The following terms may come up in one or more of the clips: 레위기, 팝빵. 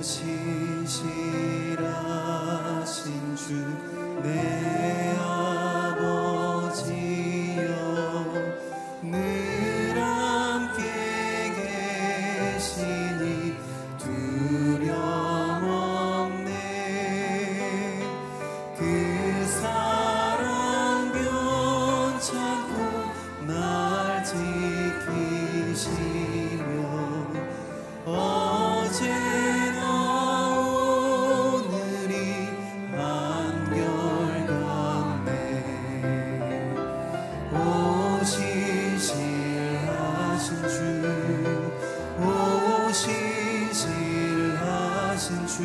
신실하신 주 내 아버지여, 늘 함께 계시니 두려움 없네. 그 사랑 변찮고 날 지키시며 어제나 신실하신 주,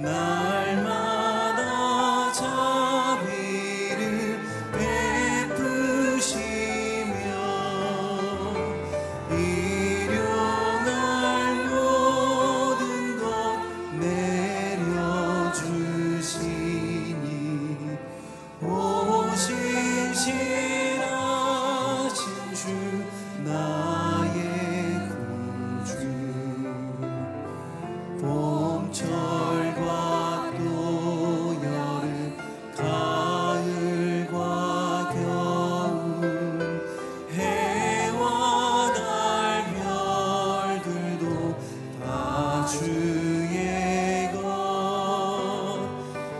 날마다 자비를 베푸시며 일용할 모든 것 내려주시니, 오 신실하신 주 나의 봄철과 또 여름, 가을과 겨울, 해와 달, 별들도 다 주의 것.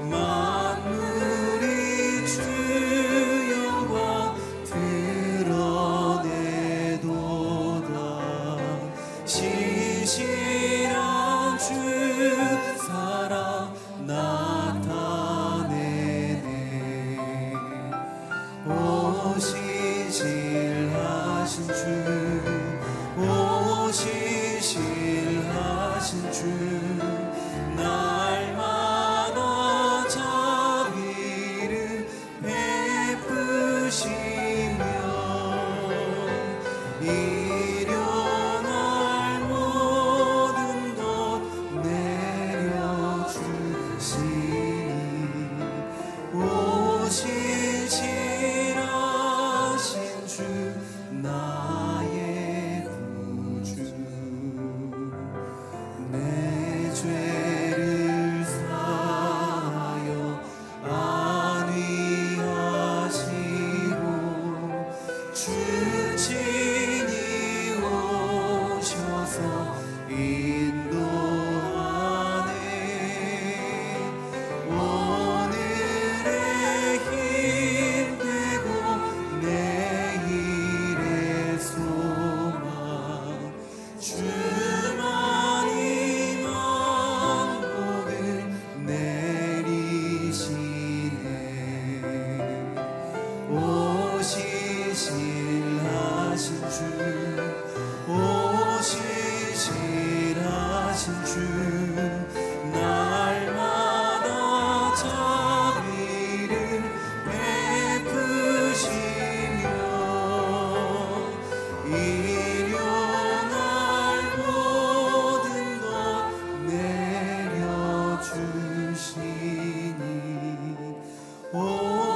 만물이 주 영광 드러내도다. 신실한 주 살아 나타내네. 오 신실하신 주, 오 신실하신 주, 날마다 자비를 베푸시며 신실하신 주 나의 구주, 내 죄를 사하여 안위하시고 주 친히 오셔서 인도하네. 신실하신 주, 오 신실하신 주, 날마다 자비를 베푸시며 일용할 모든 것 내려주시니, 오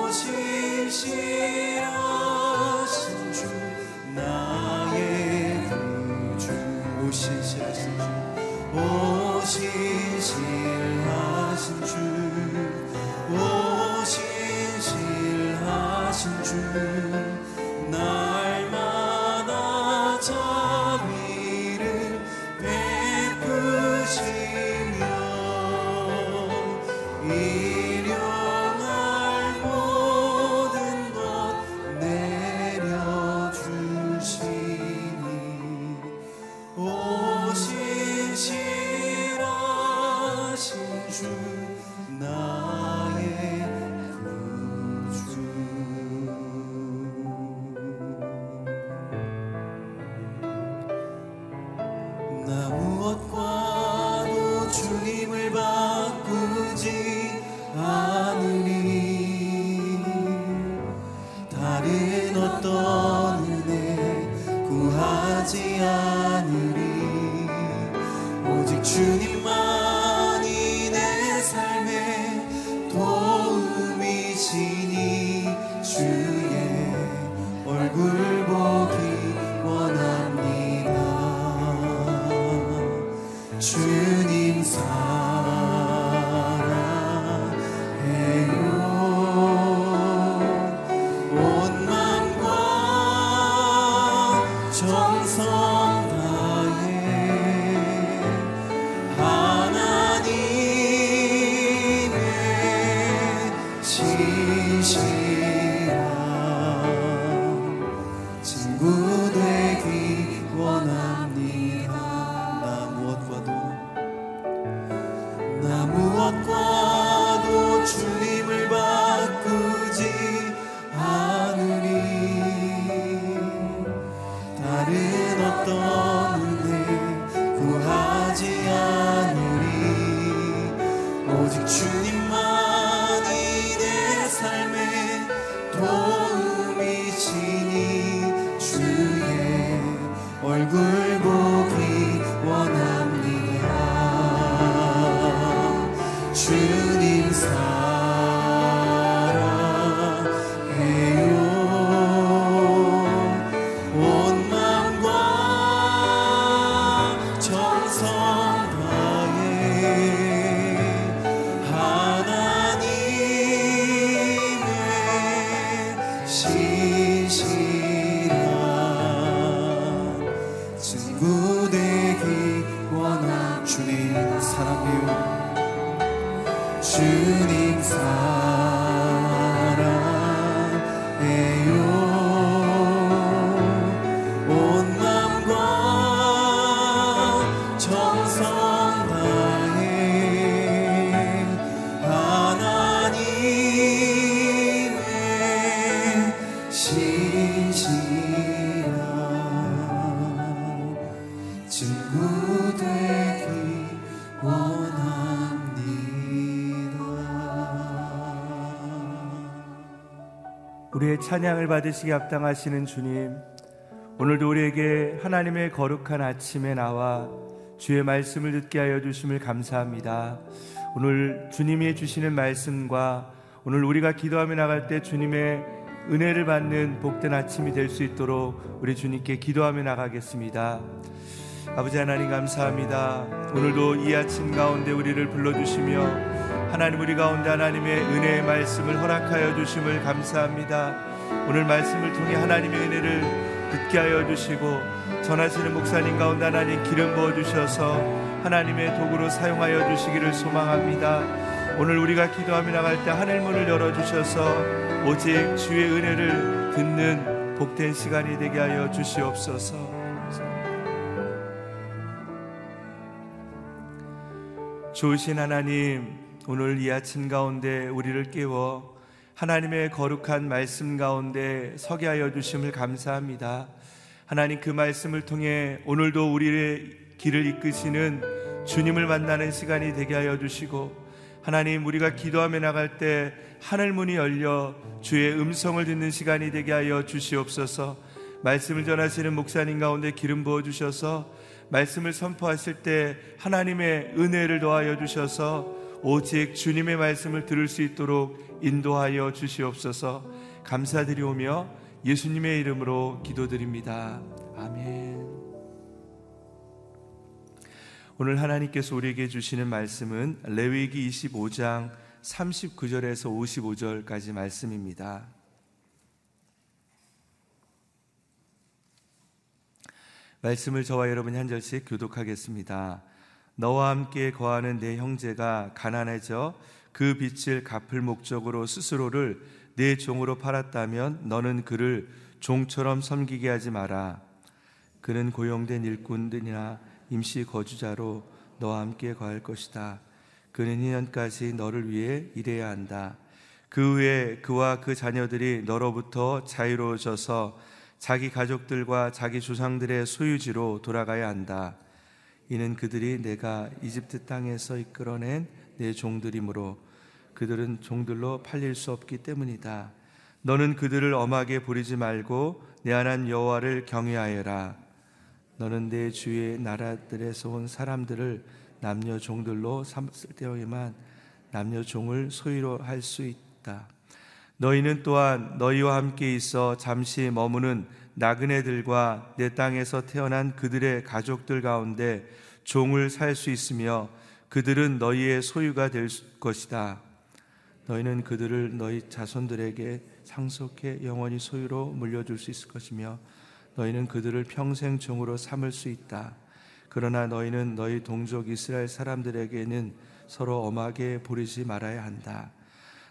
신실하신 주 나의 구주, 오 신실하신 주, 오 신실하신 주, 오 신실하신 주, 날마다 자비를 베푸시며 일용할 모든 것 신실하신 주 나의 구주. 나 무엇과도 주님을 바꾸지 않으니, 다른 어떤 은혜 구하지 않으리. 오직 주님만이 내 삶의 도움이시니, 주의 얼굴 보기 원합니다. 주님 우리의 찬양을 받으시기 합당하시는 주님, 오늘도 우리에게 하나님의 거룩한 아침에 나와 주의 말씀을 듣게 하여 주심을 감사합니다. 오늘 주님이 주시는 말씀과 오늘 우리가 기도하며 나갈 때 주님의 은혜를 받는 복된 아침이 될 수 있도록 우리 주님께 기도하며 나가겠습니다. 아버지 하나님 감사합니다. 오늘도 이 아침 가운데 우리를 불러주시며 하나님 우리 가운데 하나님의 은혜의 말씀을 허락하여 주심을 감사합니다. 오늘 말씀을 통해 하나님의 은혜를 듣게 하여 주시고 전하시는 목사님 가운데 하나님 기름 부어주셔서 하나님의 도구로 사용하여 주시기를 소망합니다. 오늘 우리가 기도하며 나갈 때 하늘문을 열어주셔서 오직 주의 은혜를 듣는 복된 시간이 되게 하여 주시옵소서. 좋으신 하나님, 오늘 이 아침 가운데 우리를 깨워 하나님의 거룩한 말씀 가운데 서게 하여 주심을 감사합니다. 하나님, 그 말씀을 통해 오늘도 우리의 길을 이끄시는 주님을 만나는 시간이 되게 하여 주시고, 하나님 우리가 기도하며 나갈 때 하늘문이 열려 주의 음성을 듣는 시간이 되게 하여 주시옵소서. 말씀을 전하시는 목사님 가운데 기름 부어주셔서 말씀을 선포하실 때 하나님의 은혜를 더하여 주셔서 오직 주님의 말씀을 들을 수 있도록 인도하여 주시옵소서. 감사드리오며 예수님의 이름으로 기도드립니다. 아멘. 오늘 하나님께서 우리에게 주시는 말씀은 레위기 25장 39절에서 55절까지 말씀입니다. 말씀을 저와 여러분이 한 절씩 교독하겠습니다. 너와 함께 거하는 내 형제가 가난해져 그 빚을 갚을 목적으로 스스로를 내 종으로 팔았다면 너는 그를 종처럼 섬기게 하지 마라. 그는 고용된 일꾼들이나 임시 거주자로 너와 함께 거할 것이다. 그는 희년까지 너를 위해 일해야 한다. 그 후에 그와 그 자녀들이 너로부터 자유로워져서 자기 가족들과 자기 조상들의 소유지로 돌아가야 한다. 이는 그들이 내가 이집트 땅에서 이끌어낸 내 종들이므로 그들은 종들로 팔릴 수 없기 때문이다. 너는 그들을 엄하게 부리지 말고 내 하나님 여호와를 경외하여라. 너는 내 주위의 나라들에서 온 사람들을 남녀 종들로 삼을 때에만 남녀 종을 소유로 할 수 있다. 너희는 또한 너희와 함께 있어 잠시 머무는 나그네들과 내 땅에서 태어난 그들의 가족들 가운데 종을 살 수 있으며 그들은 너희의 소유가 될 것이다. 너희는 그들을 너희 자손들에게 상속해 영원히 소유로 물려줄 수 있을 것이며 너희는 그들을 평생 종으로 삼을 수 있다. 그러나 너희는 너희 동족 이스라엘 사람들에게는 서로 엄하게 부리지 말아야 한다.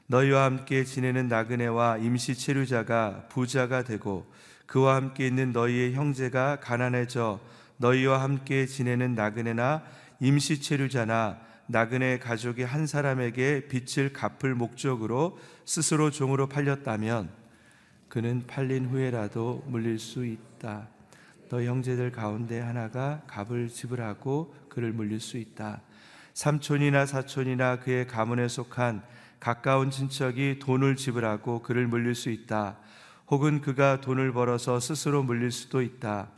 너희와 함께 지내는 나그네와 임시체류자가 부자가 되고 그와 함께 있는 너희의 형제가 가난해져 너희와 함께 지내는 나그네나 임시체류자나 나그네 가족이 한 사람에게 빚을 갚을 목적으로 스스로 종으로 팔렸다면 그는 팔린 후에라도 물릴 수 있다. 너희 형제들 가운데 하나가 값을 지불하고 그를 물릴 수 있다. 삼촌이나 사촌이나 그의 가문에 속한 가까운 친척이 돈을 지불하고 그를 물릴 수 있다. 혹은 그가 돈을 벌어서 스스로 물릴 수도 있다.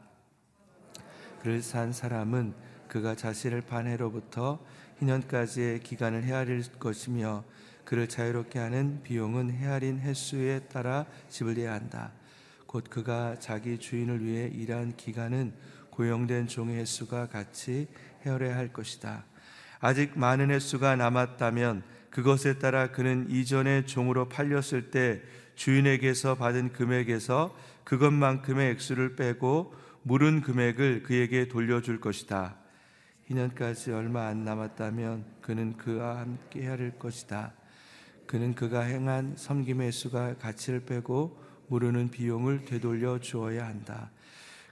그를 산 사람은 그가 자신을 판 해로부터 희년까지의 기간을 헤아릴 것이며 그를 자유롭게 하는 비용은 헤아린 횟수에 따라 지불해야 한다. 곧 그가 자기 주인을 위해 일한 기간은 고용된 종의 횟수가 같이 헤아려야 할 것이다. 아직 많은 횟수가 남았다면 그것에 따라 그는 이전에 종으로 팔렸을 때 주인에게서 받은 금액에서 그것만큼의 액수를 빼고 물은 금액을 그에게 돌려줄 것이다. 희년까지 얼마 안 남았다면 그는 그와 함께 헤아릴 것이다. 그는 그가 행한 섬김의 수가 가치를 빼고 물은 비용을 되돌려 주어야 한다.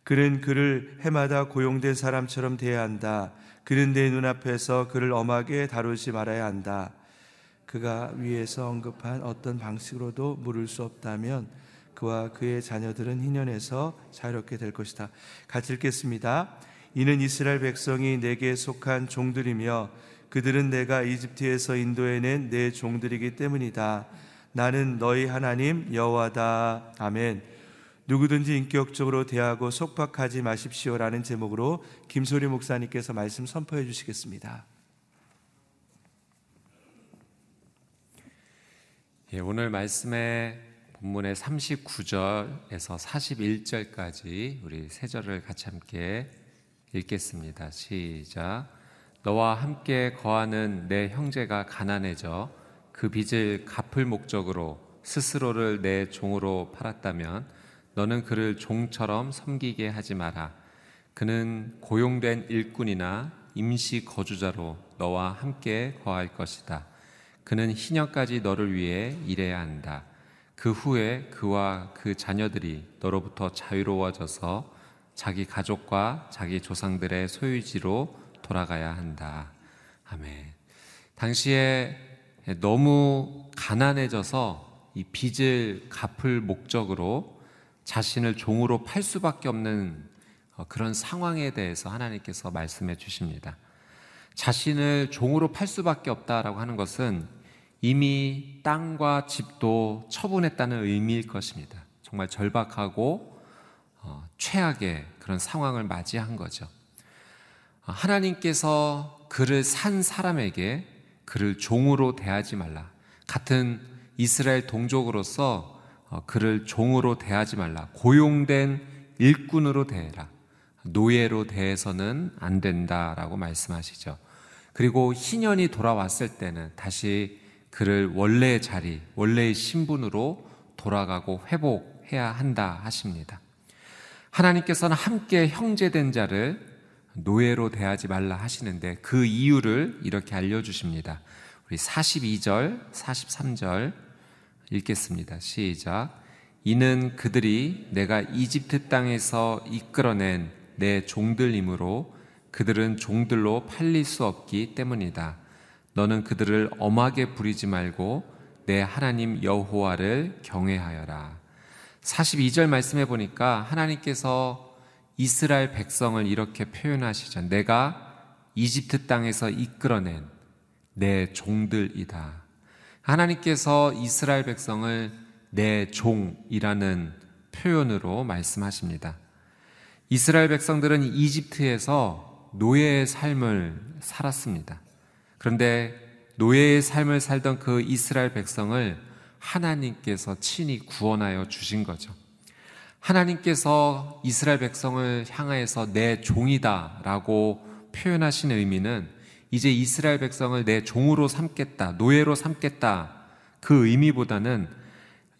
그는 그를 해마다 고용된 사람처럼 대해야 한다. 그는 내 눈앞에서 그를 엄하게 다루지 말아야 한다. 그가 위에서 언급한 어떤 방식으로도 물을 수 없다면 그와 그의 자녀들은 희년에서 자유롭게 될 것이다. 같이 읽겠습니다. 이는 이스라엘 백성이 내게 속한 종들이며 그들은 내가 이집트에서 인도해낸 내 종들이기 때문이다. 나는 너희 하나님 여호와다. 아멘. 누구든지 인격적으로 대하고 속박하지 마십시오라는 제목으로 김소리 목사님께서 말씀 선포해 주시겠습니다. 예, 오늘 말씀의 본문의 39절에서 41절까지 우리 세 절을 같이 함께 읽겠습니다. 시작. 너와 함께 거하는 내 형제가 가난해져 그 빚을 갚을 목적으로 스스로를 내 종으로 팔았다면 너는 그를 종처럼 섬기게 하지 마라. 그는 고용된 일꾼이나 임시 거주자로 너와 함께 거할 것이다. 그는 희년까지 너를 위해 일해야 한다. 그 후에 그와 그 자녀들이 너로부터 자유로워져서 자기 가족과 자기 조상들의 소유지로 돌아가야 한다. 아멘. 당시에 너무 가난해져서 이 빚을 갚을 목적으로 자신을 종으로 팔 수밖에 없는 그런 상황에 대해서 하나님께서 말씀해 주십니다. 자신을 종으로 팔 수밖에 없다라고 하는 것은 이미 땅과 집도 처분했다는 의미일 것입니다. 정말 절박하고 최악의 그런 상황을 맞이한 거죠. 하나님께서 그를 산 사람에게 그를 종으로 대하지 말라. 같은 이스라엘 동족으로서 그를 종으로 대하지 말라. 고용된 일꾼으로 대해라. 노예로 대해서는 안 된다라고 말씀하시죠. 그리고 희년이 돌아왔을 때는 다시 그를 원래의 자리, 원래의 신분으로 돌아가고 회복해야 한다 하십니다. 하나님께서는 함께 형제된 자를 노예로 대하지 말라 하시는데 그 이유를 이렇게 알려주십니다. 우리 42절, 43절 읽겠습니다. 시작. 이는 그들이 내가 이집트 땅에서 이끌어낸 내 종들이므로 그들은 종들로 팔릴 수 없기 때문이다. 너는 그들을 엄하게 부리지 말고 내 하나님 여호와를 경외하여라. 42절 말씀해 보니까 하나님께서 이스라엘 백성을 이렇게 표현하시죠. 내가 이집트 땅에서 이끌어낸 내 종들이다. 하나님께서 이스라엘 백성을 내 종이라는 표현으로 말씀하십니다. 이스라엘 백성들은 이집트에서 노예의 삶을 살았습니다. 그런데 노예의 삶을 살던 그 이스라엘 백성을 하나님께서 친히 구원하여 주신 거죠. 하나님께서 이스라엘 백성을 향하여서 내 종이다라고 표현하신 의미는 이제 이스라엘 백성을 내 종으로 삼겠다, 노예로 삼겠다 그 의미보다는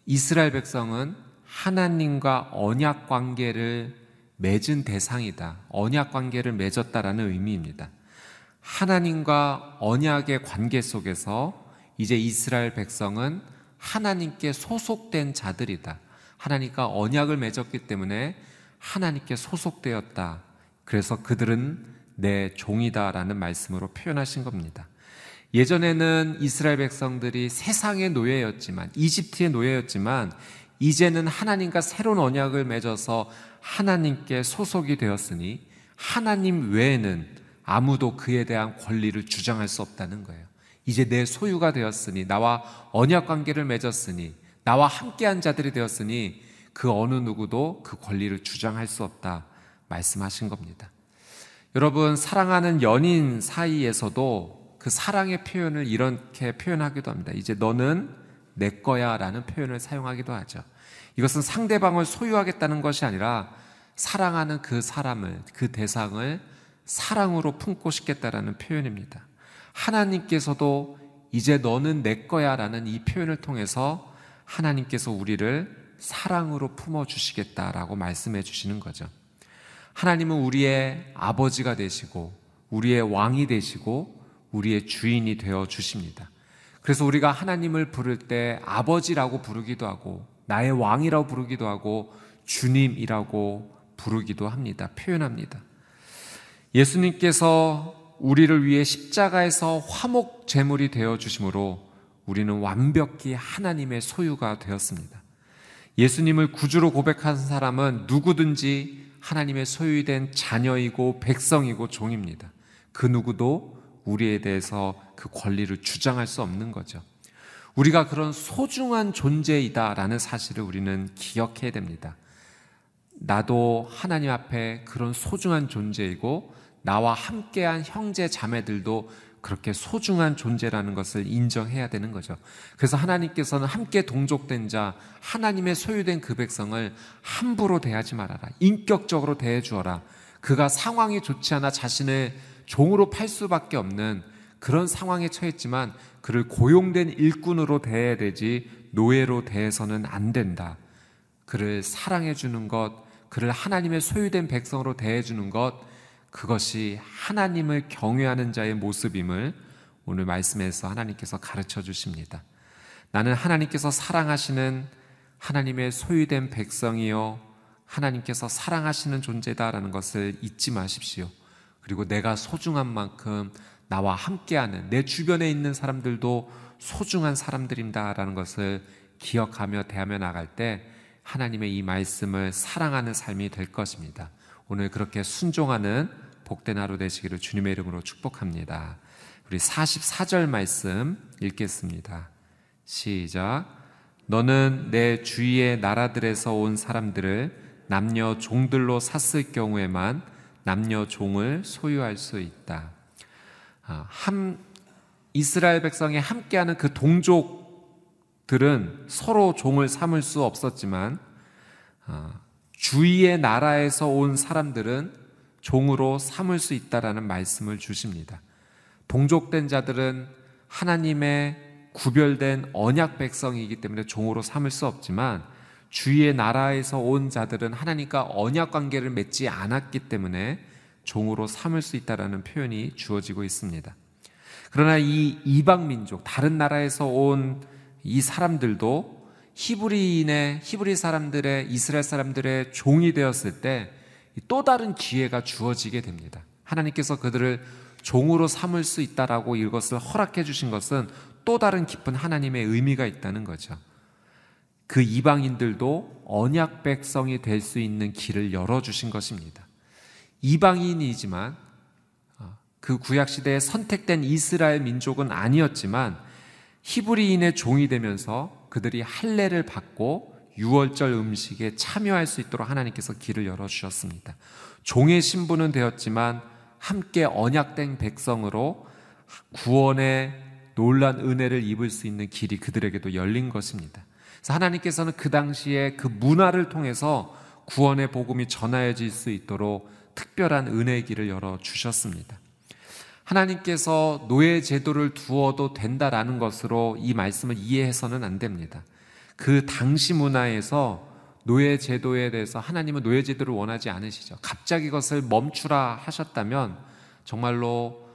이스라엘 백성은 하나님과 언약 관계를 맺은 대상이다, 언약 관계를 맺었다라는 의미입니다. 하나님과 언약의 관계 속에서 이제 이스라엘 백성은 하나님께 소속된 자들이다. 하나님과 언약을 맺었기 때문에 하나님께 소속되었다. 그래서 그들은 내 종이다라는 말씀으로 표현하신 겁니다. 예전에는 이스라엘 백성들이 세상의 노예였지만, 이집트의 노예였지만 이제는 하나님과 새로운 언약을 맺어서 하나님께 소속이 되었으니 하나님 외에는 아무도 그에 대한 권리를 주장할 수 없다는 거예요. 이제 내 소유가 되었으니, 나와 언약 관계를 맺었으니, 나와 함께한 자들이 되었으니 그 어느 누구도 그 권리를 주장할 수 없다 말씀하신 겁니다. 여러분, 사랑하는 연인 사이에서도 그 사랑의 표현을 이렇게 표현하기도 합니다. 이제 너는 내 거야 라는 표현을 사용하기도 하죠. 이것은 상대방을 소유하겠다는 것이 아니라 사랑하는 그 사람을, 그 대상을 사랑으로 품고 싶겠다라는 표현입니다. 하나님께서도 이제 너는 내 거야 라는 이 표현을 통해서 하나님께서 우리를 사랑으로 품어주시겠다라고 말씀해 주시는 거죠. 하나님은 우리의 아버지가 되시고 우리의 왕이 되시고 우리의 주인이 되어 주십니다. 그래서 우리가 하나님을 부를 때 아버지라고 부르기도 하고 나의 왕이라고 부르기도 하고 주님이라고 부르기도 합니다. 표현합니다. 예수님께서 우리를 위해 십자가에서 화목 제물이 되어 주심으로 우리는 완벽히 하나님의 소유가 되었습니다. 예수님을 구주로 고백한 사람은 누구든지 하나님의 소유이 된 자녀이고 백성이고 종입니다. 그 누구도 우리에 대해서 그 권리를 주장할 수 없는 거죠. 우리가 그런 소중한 존재이다라는 사실을 우리는 기억해야 됩니다. 나도 하나님 앞에 그런 소중한 존재이고 나와 함께한 형제 자매들도 그렇게 소중한 존재라는 것을 인정해야 되는 거죠. 그래서 하나님께서는 함께 동족된 자, 하나님의 소유된 그 백성을 함부로 대하지 말아라, 인격적으로 대해주어라, 그가 상황이 좋지 않아 자신을 종으로 팔 수밖에 없는 그런 상황에 처했지만 그를 고용된 일꾼으로 대해야 되지 노예로 대해서는 안 된다, 그를 사랑해 주는 것, 그를 하나님의 소유된 백성으로 대해 주는 것, 그것이 하나님을 경외하는 자의 모습임을 오늘 말씀에서 하나님께서 가르쳐 주십니다. 나는 하나님께서 사랑하시는 하나님의 소유된 백성이요, 하나님께서 사랑하시는 존재다라는 것을 잊지 마십시오. 그리고 내가 소중한 만큼 나와 함께하는 내 주변에 있는 사람들도 소중한 사람들입니다라는 것을 기억하며 대하며 나갈 때 하나님의 이 말씀을 사랑하는 삶이 될 것입니다. 오늘 그렇게 순종하는 복된 하루 되시기를 주님의 이름으로 축복합니다. 우리 44절 말씀 읽겠습니다. 시작. 너는 내 주위의 나라들에서 온 사람들을 남녀 종들로 샀을 경우에만 남녀 종을 소유할 수 있다. 이스라엘 백성이 함께하는 그 동족 들은 서로 종을 삼을 수 없었지만 주위의 나라에서 온 사람들은 종으로 삼을 수 있다라는 말씀을 주십니다. 동족된 자들은 하나님의 구별된 언약 백성이기 때문에 종으로 삼을 수 없지만 주위의 나라에서 온 자들은 하나님과 언약 관계를 맺지 않았기 때문에 종으로 삼을 수 있다라는 표현이 주어지고 있습니다. 그러나 이 이방 민족, 다른 나라에서 온 이 사람들도 히브리 사람들의, 이스라엘 사람들의 종이 되었을 때 또 다른 기회가 주어지게 됩니다. 하나님께서 그들을 종으로 삼을 수 있다라고 이것을 허락해 주신 것은 또 다른 깊은 하나님의 의미가 있다는 거죠. 그 이방인들도 언약 백성이 될 수 있는 길을 열어주신 것입니다. 이방인이지만 그 구약시대에 선택된 이스라엘 민족은 아니었지만 히브리인의 종이 되면서 그들이 할례를 받고 유월절 음식에 참여할 수 있도록 하나님께서 길을 열어주셨습니다. 종의 신분은 되었지만 함께 언약된 백성으로 구원의 놀란 은혜를 입을 수 있는 길이 그들에게도 열린 것입니다. 그래서 하나님께서는 그 당시에 그 문화를 통해서 구원의 복음이 전하여질 수 있도록 특별한 은혜의 길을 열어주셨습니다. 하나님께서 노예 제도를 두어도 된다라는 것으로 이 말씀을 이해해서는 안 됩니다. 그 당시 문화에서 노예 제도에 대해서 하나님은 노예 제도를 원하지 않으시죠. 갑자기 그것을 멈추라 하셨다면 정말로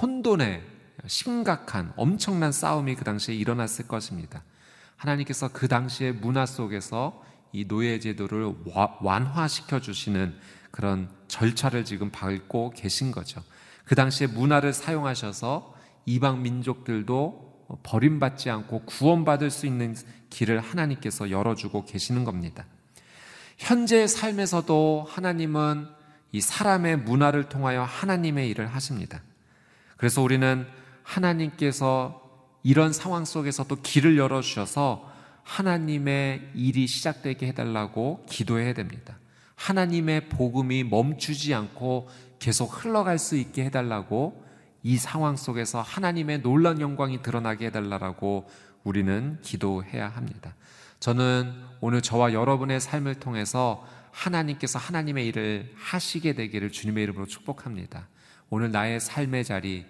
혼돈의 심각한 엄청난 싸움이 그 당시에 일어났을 것입니다. 하나님께서 그 당시의 문화 속에서 이 노예 제도를 완화시켜 주시는 그런 절차를 지금 밟고 계신 거죠. 그 당시에 문화를 사용하셔서 이방 민족들도 버림받지 않고 구원받을 수 있는 길을 하나님께서 열어주고 계시는 겁니다. 현재의 삶에서도 하나님은 이 사람의 문화를 통하여 하나님의 일을 하십니다. 그래서 우리는 하나님께서 이런 상황 속에서도 길을 열어주셔서 하나님의 일이 시작되게 해달라고 기도해야 됩니다. 하나님의 복음이 멈추지 않고 계속 흘러갈 수 있게 해달라고, 이 상황 속에서 하나님의 놀라운 영광이 드러나게 해달라고 우리는 기도해야 합니다. 저는 오늘 저와 여러분의 삶을 통해서 하나님께서 하나님의 일을 하시게 되기를 주님의 이름으로 축복합니다. 오늘 나의 삶의 자리,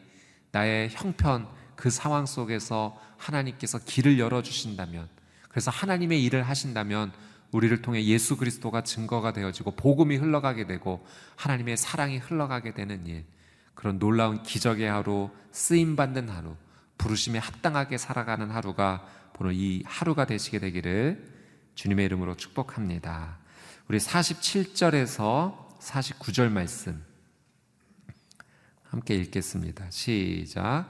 나의 형편, 그 상황 속에서 하나님께서 길을 열어주신다면, 그래서 하나님의 일을 하신다면 우리를 통해 예수 그리스도가 증거가 되어지고 복음이 흘러가게 되고 하나님의 사랑이 흘러가게 되는 일, 그런 놀라운 기적의 하루, 쓰임받는 하루, 부르심에 합당하게 살아가는 하루가 오늘 이 하루가 되시게 되기를 주님의 이름으로 축복합니다. 우리 47절에서 49절 말씀 함께 읽겠습니다. 시작.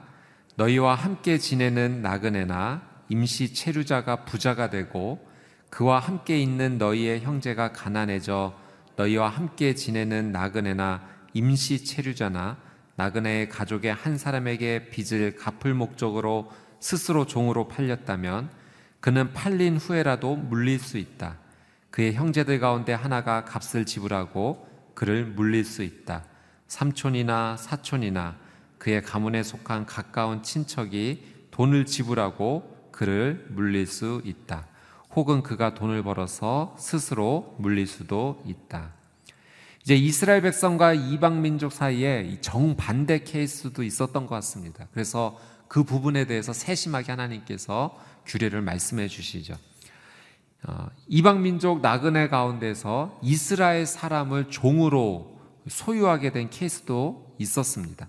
너희와 함께 지내는 나그네나 임시 체류자가 부자가 되고 그와 함께 있는 너희의 형제가 가난해져 너희와 함께 지내는 나그네나 임시 체류자나 나그네의 가족의 한 사람에게 빚을 갚을 목적으로 스스로 종으로 팔렸다면 그는 팔린 후에라도 물릴 수 있다. 그의 형제들 가운데 하나가 값을 지불하고 그를 물릴 수 있다. 삼촌이나 사촌이나 그의 가문에 속한 가까운 친척이 돈을 지불하고 그를 물릴 수 있다. 혹은 그가 돈을 벌어서 스스로 물릴 수도 있다. 이제 이스라엘 백성과 이방 민족 사이에 정반대 케이스도 있었던 것 같습니다. 그래서 그 부분에 대해서 세심하게 하나님께서 규례를 말씀해 주시죠. 이방 민족 나그네 가운데서 이스라엘 사람을 종으로 소유하게 된 케이스도 있었습니다.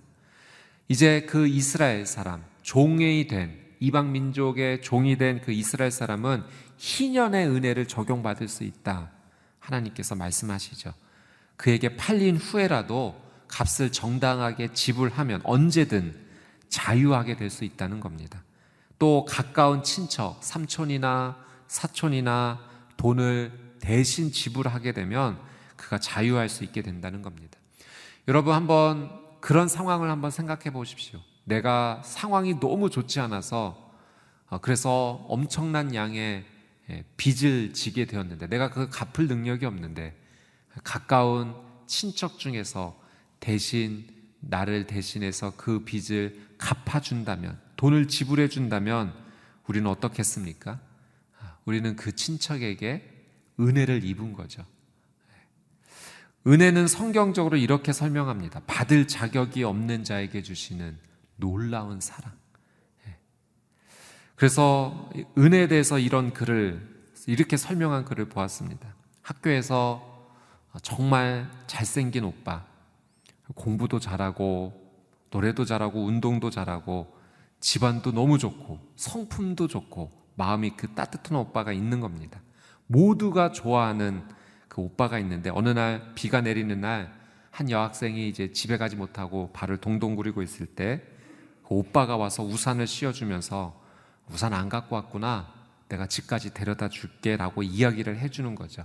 이제 그 이스라엘 사람, 종이 된, 이방 민족의 종이 된 그 이스라엘 사람은 희년의 은혜를 적용받을 수 있다. 하나님께서 말씀하시죠. 그에게 팔린 후에라도 값을 정당하게 지불하면 언제든 자유하게 될 수 있다는 겁니다. 또 가까운 친척, 삼촌이나 사촌이나 돈을 대신 지불하게 되면 그가 자유할 수 있게 된다는 겁니다. 여러분 한번 그런 상황을 한번 생각해 보십시오. 내가 상황이 너무 좋지 않아서 그래서 엄청난 양의 빚을 지게 되었는데 내가 그 갚을 능력이 없는데 가까운 친척 중에서 대신 나를 대신해서 그 빚을 갚아준다면, 돈을 지불해준다면 우리는 어떻겠습니까? 우리는 그 친척에게 은혜를 입은 거죠. 은혜는 성경적으로 이렇게 설명합니다. 받을 자격이 없는 자에게 주시는 놀라운 사랑. 그래서 은혜에 대해서 이런 글을, 이렇게 설명한 글을 보았습니다. 학교에서 정말 잘생긴 오빠, 공부도 잘하고 노래도 잘하고 운동도 잘하고 집안도 너무 좋고 성품도 좋고 마음이 그 따뜻한 오빠가 있는 겁니다. 모두가 좋아하는 그 오빠가 있는데 어느 날 비가 내리는 날 한 여학생이 이제 집에 가지 못하고 발을 동동구리고 있을 때 그 오빠가 와서 우산을 씌워주면서 우산 안 갖고 왔구나, 내가 집까지 데려다 줄게 라고 이야기를 해주는 거죠.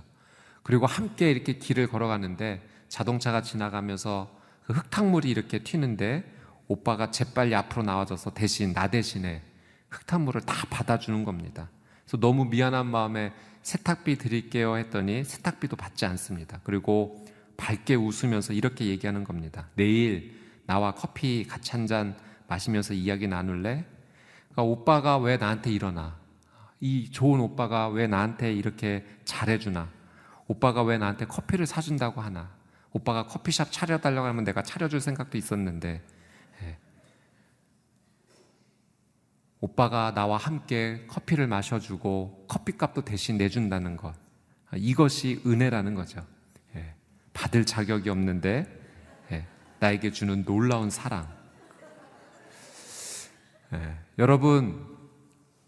그리고 함께 이렇게 길을 걸어가는데 자동차가 지나가면서 그 흙탕물이 이렇게 튀는데 오빠가 재빨리 앞으로 나와줘서 대신, 나 대신에 흙탕물을 다 받아주는 겁니다. 그래서 너무 미안한 마음에 세탁비 드릴게요 했더니 세탁비도 받지 않습니다. 그리고 밝게 웃으면서 이렇게 얘기하는 겁니다. 내일 나와 커피 같이 한잔 마시면서 이야기 나눌래? 그러니까 오빠가 왜 나한테 이러나? 이 좋은 오빠가 왜 나한테 이렇게 잘해주나? 오빠가 왜 나한테 커피를 사준다고 하나? 오빠가 커피숍 차려달라고 하면 내가 차려줄 생각도 있었는데. 예. 오빠가 나와 함께 커피를 마셔주고 커피값도 대신 내준다는 것, 이것이 은혜라는 거죠. 예, 받을 자격이 없는데 예, 나에게 주는 놀라운 사랑. 예, 여러분,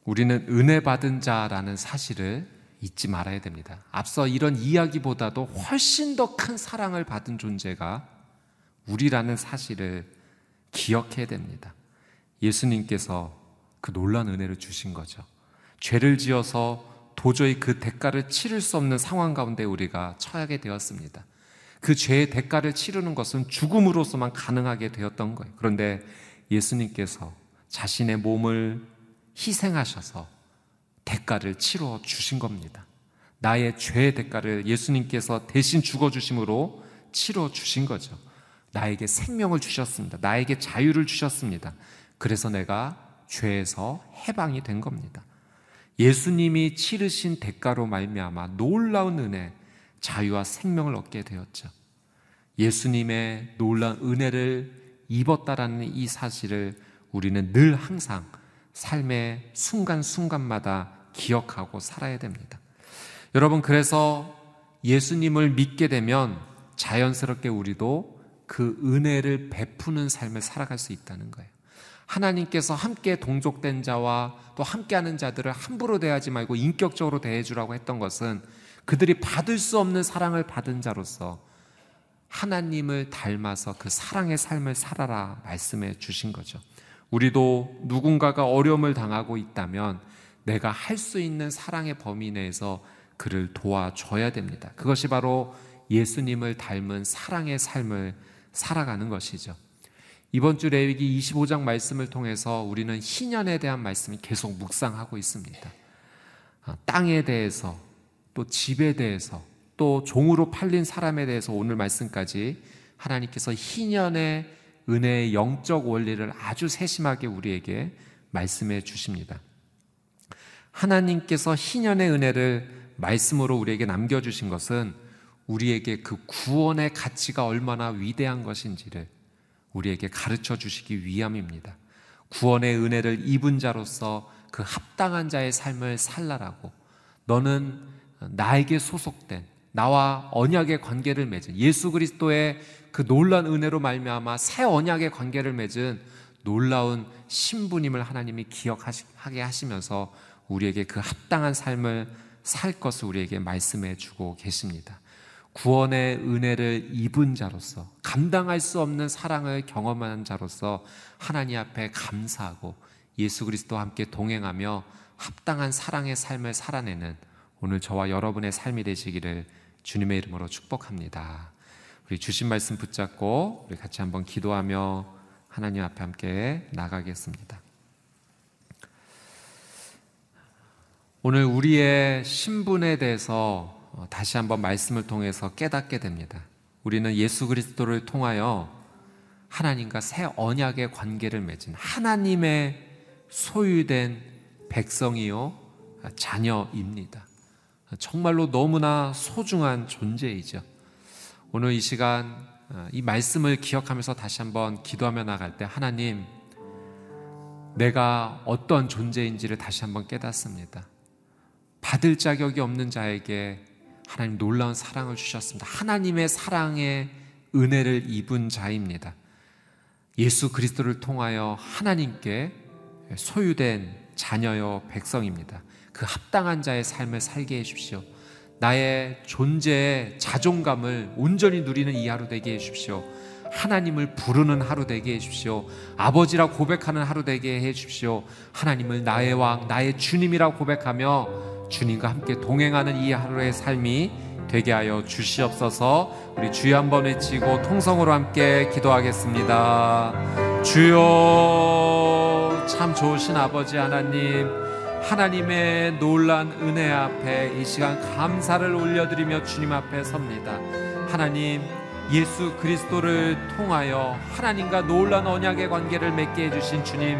우리는 은혜 받은 자라는 사실을 잊지 말아야 됩니다. 앞서 이런 이야기보다도 훨씬 더 큰 사랑을 받은 존재가 우리라는 사실을 기억해야 됩니다. 예수님께서 그 놀란 은혜를 주신 거죠. 죄를 지어서 도저히 그 대가를 치를 수 없는 상황 가운데 우리가 처하게 되었습니다. 그 죄의 대가를 치르는 것은 죽음으로서만 가능하게 되었던 거예요. 그런데 예수님께서 자신의 몸을 희생하셔서 대가를 치러 주신 겁니다. 나의 죄의 대가를 예수님께서 대신 죽어주심으로 치러 주신 거죠. 나에게 생명을 주셨습니다. 나에게 자유를 주셨습니다. 그래서 내가 죄에서 해방이 된 겁니다. 예수님이 치르신 대가로 말미암아 놀라운 은혜, 자유와 생명을 얻게 되었죠. 예수님의 놀라운 은혜를 입었다라는 이 사실을 우리는 늘 항상 삶의 순간순간마다 기억하고 살아야 됩니다. 여러분, 그래서 예수님을 믿게 되면 자연스럽게 우리도 그 은혜를 베푸는 삶을 살아갈 수 있다는 거예요. 하나님께서 함께 동족된 자와 또 함께하는 자들을 함부로 대하지 말고 인격적으로 대해주라고 했던 것은 그들이 받을 수 없는 사랑을 받은 자로서 하나님을 닮아서 그 사랑의 삶을 살아라 말씀해 주신 거죠. 우리도 누군가가 어려움을 당하고 있다면 내가 할 수 있는 사랑의 범위 내에서 그를 도와줘야 됩니다. 그것이 바로 예수님을 닮은 사랑의 삶을 살아가는 것이죠. 이번 주 레위기 25장 말씀을 통해서 우리는 희년에 대한 말씀이 계속 묵상하고 있습니다. 땅에 대해서, 또 집에 대해서, 또 종으로 팔린 사람에 대해서 오늘 말씀까지 하나님께서 희년의 은혜의 영적 원리를 아주 세심하게 우리에게 말씀해 주십니다. 하나님께서 희년의 은혜를 말씀으로 우리에게 남겨주신 것은 우리에게 그 구원의 가치가 얼마나 위대한 것인지를 우리에게 가르쳐 주시기 위함입니다. 구원의 은혜를 입은 자로서 그 합당한 자의 삶을 살라라고, 너는 나에게 소속된, 나와 언약의 관계를 맺은 예수 그리스도의 그 놀란 은혜로 말미암아 새 언약의 관계를 맺은 놀라운 신부님을 하나님이 기억하게 하시면서 우리에게 그 합당한 삶을 살 것을 우리에게 말씀해 주고 계십니다. 구원의 은혜를 입은 자로서, 감당할 수 없는 사랑을 경험한 자로서 하나님 앞에 감사하고 예수 그리스도와 함께 동행하며 합당한 사랑의 삶을 살아내는 오늘 저와 여러분의 삶이 되시기를 주님의 이름으로 축복합니다. 우리 주신 말씀 붙잡고 우리 같이 한번 기도하며 하나님 앞에 함께 나가겠습니다. 오늘 우리의 신분에 대해서 다시 한번 말씀을 통해서 깨닫게 됩니다. 우리는 예수 그리스도를 통하여 하나님과 새 언약의 관계를 맺은 하나님의 소유된 백성이요 자녀입니다. 정말로 너무나 소중한 존재이죠. 오늘 이 시간 이 말씀을 기억하면서 다시 한번 기도하며 나갈 때, 하나님, 내가 어떤 존재인지를 다시 한번 깨닫습니다. 받을 자격이 없는 자에게 하나님 놀라운 사랑을 주셨습니다. 하나님의 사랑의 은혜를 입은 자입니다. 예수 그리스도를 통하여 하나님께 소유된 자녀여 백성입니다. 그 합당한 자의 삶을 살게 해주십시오. 나의 존재의 자존감을 온전히 누리는 이 하루 되게 해주십시오. 하나님을 부르는 하루 되게 해주십시오. 아버지라 고백하는 하루 되게 해주십시오. 하나님을 나의 왕, 나의 주님이라 고백하며 주님과 함께 동행하는 이 하루의 삶이 되게 하여 주시옵소서. 우리 주여 한번 외치고 통성으로 함께 기도하겠습니다. 주여, 참 좋으신 아버지 하나님, 하나님의 놀란 은혜 앞에 이 시간 감사를 올려드리며 주님 앞에 섭니다. 하나님, 예수 그리스도를 통하여 하나님과 놀란 언약의 관계를 맺게 해주신 주님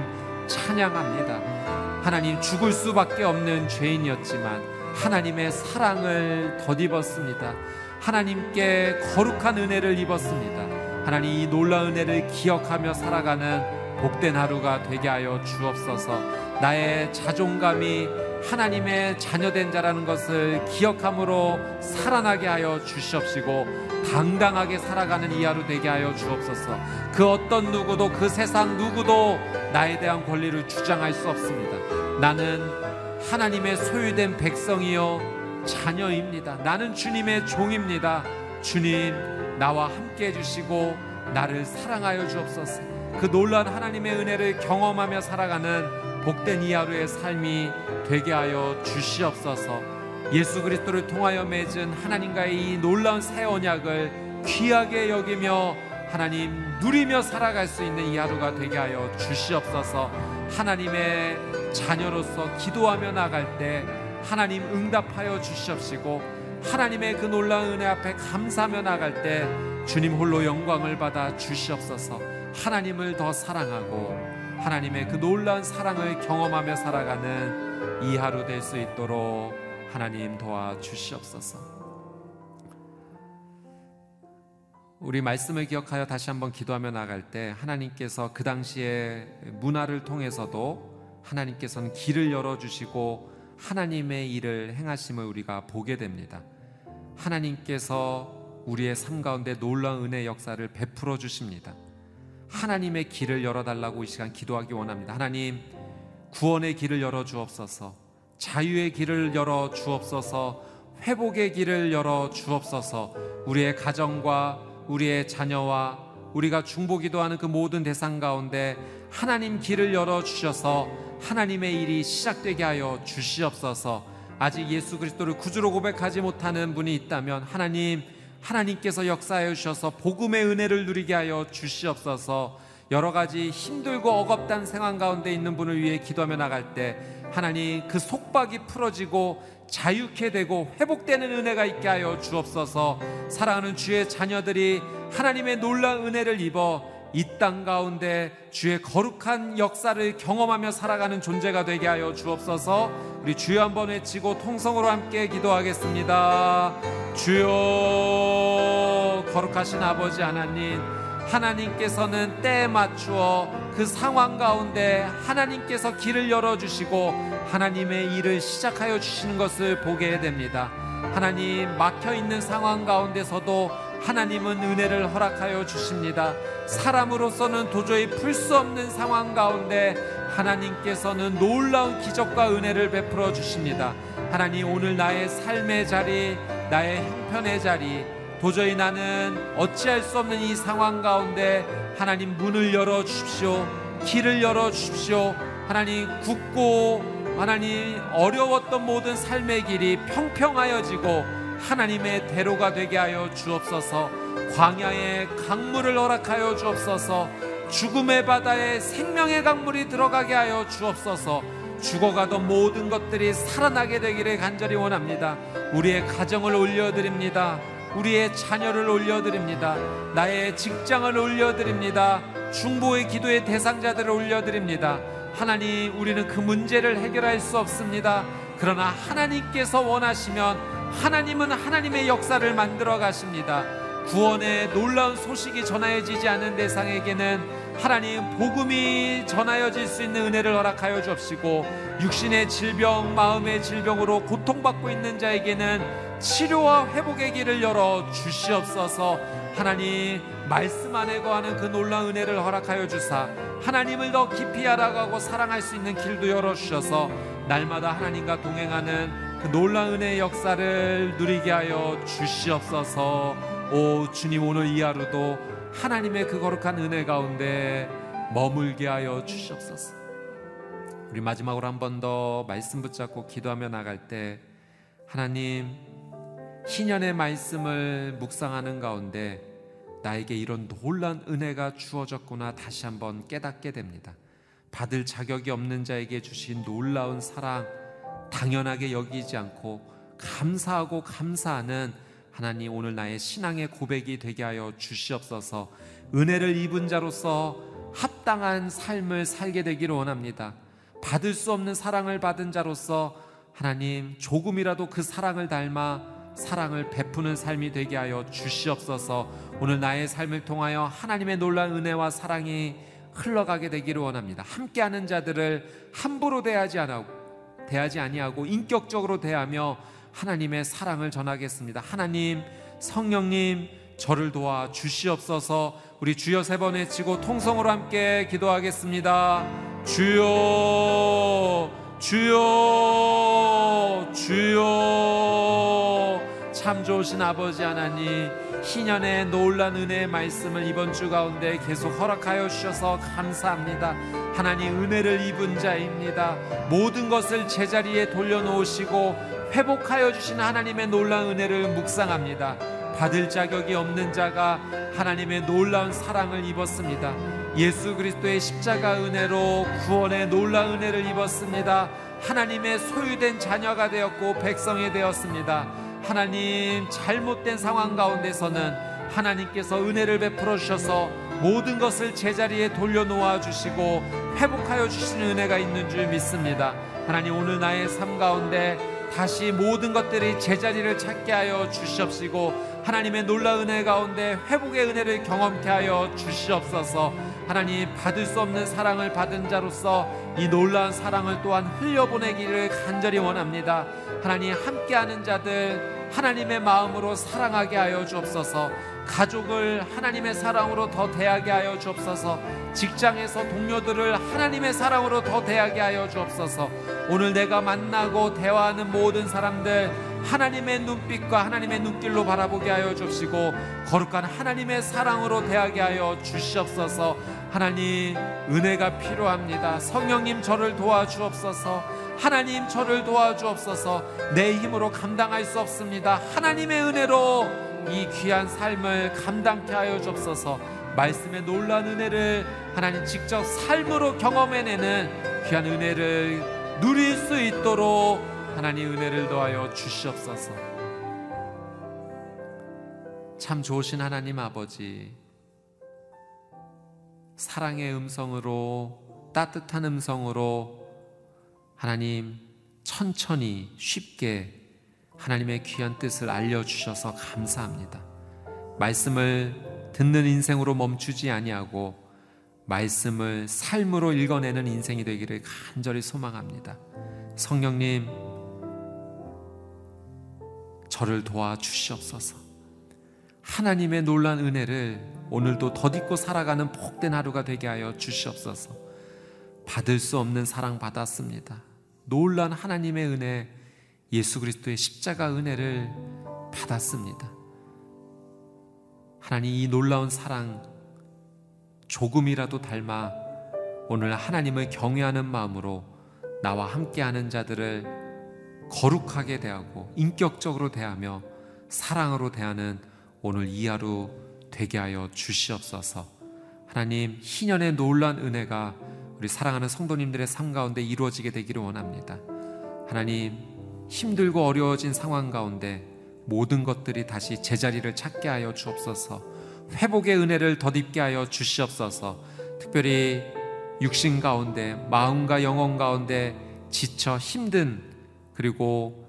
찬양합니다. 하나님, 죽을 수밖에 없는 죄인이었지만 하나님의 사랑을 덧입었습니다. 하나님께 거룩한 은혜를 입었습니다. 하나님, 이 놀라운 은혜를 기억하며 살아가는 복된 하루가 되게 하여 주옵소서. 나의 자존감이 하나님의 자녀된 자라는 것을 기억함으로 살아나게 하여 주시옵시고 당당하게 살아가는 이 하루 되게 하여 주옵소서. 그 어떤 누구도, 그 세상 누구도 나에 대한 권리를 주장할 수 없습니다. 나는 하나님의 소유된 백성이요 자녀입니다. 나는 주님의 종입니다. 주님, 나와 함께 해주시고 나를 사랑하여 주옵소서. 그 놀란 하나님의 은혜를 경험하며 살아가는 복된 이 하루의 삶이 되게 하여 주시옵소서. 예수 그리스도를 통하여 맺은 하나님과의 이 놀라운 새 언약을 귀하게 여기며 하나님 누리며 살아갈 수 있는 이 하루가 되게 하여 주시옵소서. 하나님의 자녀로서 기도하며 나갈 때 하나님 응답하여 주시옵시고 하나님의 그 놀라운 은혜 앞에 감사하며 나갈 때 주님 홀로 영광을 받아 주시옵소서. 하나님을 더 사랑하고 하나님의 그 놀라운 사랑을 경험하며 살아가는 이 하루 될 수 있도록 하나님 도와주시옵소서. 우리 말씀을 기억하여 다시 한번 기도하며 나갈 때 하나님께서 그 당시의 문화를 통해서도 하나님께서는 길을 열어주시고 하나님의 일을 행하심을 우리가 보게 됩니다. 하나님께서 우리의 삶 가운데 놀라운 은혜의 역사를 베풀어 주십니다. 하나님의 길을 열어달라고 이 시간 기도하기 원합니다. 하나님, 구원의 길을 열어주옵소서. 자유의 길을 열어 주옵소서. 회복의 길을 열어 주옵소서. 우리의 가정과 우리의 자녀와 우리가 중보기도하는 그 모든 대상 가운데 하나님 길을 열어 주셔서 하나님의 일이 시작되게 하여 주시옵소서. 아직 예수 그리스도를 구주로 고백하지 못하는 분이 있다면 하나님께서 역사해 주셔서 복음의 은혜를 누리게 하여 주시옵소서. 여러 가지 힘들고 억압된 상황 가운데 있는 분을 위해 기도하며 나갈 때 하나님, 그 속박이 풀어지고 자유케 되고 회복되는 은혜가 있게 하여 주옵소서. 사랑하는 주의 자녀들이 하나님의 놀라운 은혜를 입어 이 땅 가운데 주의 거룩한 역사를 경험하며 살아가는 존재가 되게 하여 주옵소서. 우리 주여 한번 외치고 통성으로 함께 기도하겠습니다. 주여, 거룩하신 아버지 하나님, 하나님께서는 때에 맞추어 그 상황 가운데 하나님께서 길을 열어주시고 하나님의 일을 시작하여 주시는 것을 보게 됩니다. 하나님, 막혀있는 상황 가운데서도 하나님은 은혜를 허락하여 주십니다. 사람으로서는 도저히 풀 수 없는 상황 가운데 하나님께서는 놀라운 기적과 은혜를 베풀어 주십니다. 하나님, 오늘 나의 삶의 자리, 나의 형편의 자리, 도저히 나는 어찌할 수 없는 이 상황 가운데 하나님, 문을 열어주십시오. 길을 열어주십시오. 하나님, 굳고 하나님 어려웠던 모든 삶의 길이 평평하여지고 하나님의 대로가 되게 하여 주옵소서. 광야에 강물을 허락하여 주옵소서. 죽음의 바다에 생명의 강물이 들어가게 하여 주옵소서. 죽어가던 모든 것들이 살아나게 되기를 간절히 원합니다. 우리의 가정을 올려드립니다. 우리의 자녀를 올려드립니다. 나의 직장을 올려드립니다. 중보의 기도의 대상자들을 올려드립니다. 하나님, 우리는 그 문제를 해결할 수 없습니다. 그러나 하나님께서 원하시면 하나님은 하나님의 역사를 만들어 가십니다. 구원의 놀라운 소식이 전하여지지 않은 대상에게는 하나님, 복음이 전하여질 수 있는 은혜를 허락하여 주옵시고 육신의 질병, 마음의 질병으로 고통받고 있는 자에게는 치료와 회복의 길을 열어 주시옵소서. 하나님, 말씀 안에 거하는 그 놀라운 은혜를 허락하여 주사 하나님을 더 깊이 알아가고 사랑할 수 있는 길도 열어주셔서 날마다 하나님과 동행하는 그 놀라운 은혜의 역사를 누리게 하여 주시옵소서. 오 주님, 오늘 이 하루도 하나님의 그 거룩한 은혜 가운데 머물게 하여 주시옵소서. 우리 마지막으로 한 번 더 말씀 붙잡고 기도하며 나갈 때 하나님, 희년의 말씀을 묵상하는 가운데 나에게 이런 놀란 은혜가 주어졌구나 다시 한번 깨닫게 됩니다. 받을 자격이 없는 자에게 주신 놀라운 사랑, 당연하게 여기지 않고 감사하고 감사하는 하나님, 오늘 나의 신앙의 고백이 되게 하여 주시옵소서. 은혜를 입은 자로서 합당한 삶을 살게 되기를 원합니다. 받을 수 없는 사랑을 받은 자로서 하나님, 조금이라도 그 사랑을 닮아 사랑을 베푸는 삶이 되게 하여 주시옵소서. 오늘 나의 삶을 통하여 하나님의 놀라운 은혜와 사랑이 흘러가게 되기를 원합니다. 함께하는 자들을 함부로 대하지 아니하고 인격적으로 대하며 하나님의 사랑을 전하겠습니다. 하나님, 성령님, 저를 도와 주시옵소서. 우리 주여 세 번 외치고 통성으로 함께 기도하겠습니다. 주여, 주여, 주여. 참 좋으신 아버지 하나님, 희년의 놀란 은혜의 말씀을 이번 주 가운데 계속 허락하여 주셔서 감사합니다. 하나님, 은혜를 입은 자입니다. 모든 것을 제자리에 돌려놓으시고 회복하여 주신 하나님의 놀라운 은혜를 묵상합니다. 받을 자격이 없는 자가 하나님의 놀라운 사랑을 입었습니다. 예수 그리스도의 십자가 은혜로 구원의 놀라운 은혜를 입었습니다. 하나님의 소유된 자녀가 되었고 백성이 되었습니다. 하나님, 잘못된 상황 가운데서는 하나님께서 은혜를 베풀어 주셔서 모든 것을 제자리에 돌려놓아 주시고 회복하여 주시는 은혜가 있는 줄 믿습니다. 하나님, 오늘 나의 삶 가운데 다시 모든 것들이 제자리를 찾게 하여 주시옵시고 하나님의 놀라운 은혜 가운데 회복의 은혜를 경험케 하여 주시옵소서. 하나님, 받을 수 없는 사랑을 받은 자로서 이 놀라운 사랑을 또한 흘려보내기를 간절히 원합니다. 하나님, 함께하는 자들 하나님의 마음으로 사랑하게 하여 주옵소서. 가족을 하나님의 사랑으로 더 대하게 하여 주옵소서. 직장에서 동료들을 하나님의 사랑으로 더 대하게 하여 주옵소서. 오늘 내가 만나고 대화하는 모든 사람들 하나님의 눈빛과 하나님의 눈길로 바라보게 하여 주시고 거룩한 하나님의 사랑으로 대하게 하여 주시옵소서. 하나님, 은혜가 필요합니다. 성령님, 저를 도와주옵소서. 하나님, 저를 도와주옵소서. 내 힘으로 감당할 수 없습니다. 하나님의 은혜로 이 귀한 삶을 감당케 하여 주옵소서. 말씀의 놀라운 은혜를 하나님 직접 삶으로 경험해내는 귀한 은혜를 누릴 수 있도록 하나님 은혜를 더하여 주시옵소서. 참 좋으신 하나님 아버지, 사랑의 음성으로, 따뜻한 음성으로 하나님 천천히 쉽게 하나님의 귀한 뜻을 알려주셔서 감사합니다. 말씀을 듣는 인생으로 멈추지 아니하고 말씀을 삶으로 읽어내는 인생이 되기를 간절히 소망합니다. 성령님, 저를 도와주시옵소서. 하나님의 놀란 은혜를 오늘도 덧입고 살아가는 복된 하루가 되게 하여 주시옵소서. 받을 수 없는 사랑 받았습니다. 놀란 하나님의 은혜, 예수 그리스도의 십자가 은혜를 받았습니다. 하나님, 이 놀라운 사랑 조금이라도 닮아 오늘 하나님을 경외하는 마음으로 나와 함께하는 자들을 거룩하게 대하고 인격적으로 대하며 사랑으로 대하는 오늘 이 하루 되게 하여 주시옵소서. 하나님, 희년의 놀란 은혜가 우리 사랑하는 성도님들의 삶 가운데 이루어지게 되기를 원합니다. 하나님, 힘들고 어려워진 상황 가운데 모든 것들이 다시 제자리를 찾게 하여 주옵소서. 회복의 은혜를 덧입게 하여 주시옵소서. 특별히 육신 가운데, 마음과 영혼 가운데 지쳐 힘든, 그리고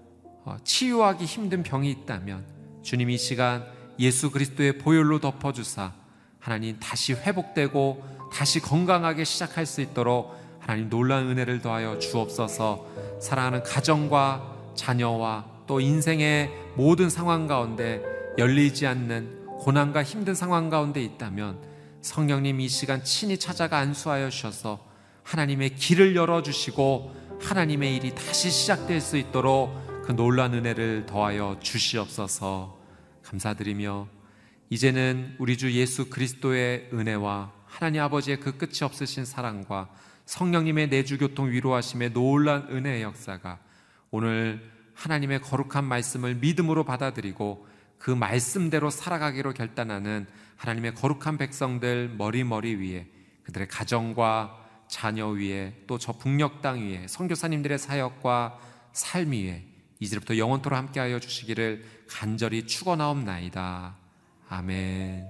치유하기 힘든 병이 있다면 주님, 이 시간 예수 그리스도의 보혈로 덮어주사 하나님 다시 회복되고 다시 건강하게 시작할 수 있도록 하나님 놀라운 은혜를 더하여 주옵소서. 사랑하는 가정과 자녀와 또 인생의 모든 상황 가운데 열리지 않는 고난과 힘든 상황 가운데 있다면 성령님, 이 시간 친히 찾아가 안수하여 주셔서 하나님의 길을 열어주시고 하나님의 일이 다시 시작될 수 있도록 그 놀라운 은혜를 더하여 주시옵소서. 감사드리며 이제는 우리 주 예수 그리스도의 은혜와 하나님 아버지의 그 끝이 없으신 사랑과 성령님의 내주교통 위로하심의 놀라운 은혜의 역사가 오늘 하나님의 거룩한 말씀을 믿음으로 받아들이고 그 말씀대로 살아가기로 결단하는 하나님의 거룩한 백성들 머리 위에, 그들의 가정과 자녀 위에, 또 저 북녘 땅 위에, 선교사님들의 사역과 삶 위에 이제부터 영원토록 함께하여 주시기를 간절히 축원하옵나이다. 아멘.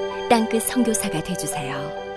땅끝 선교사가 되어주세요.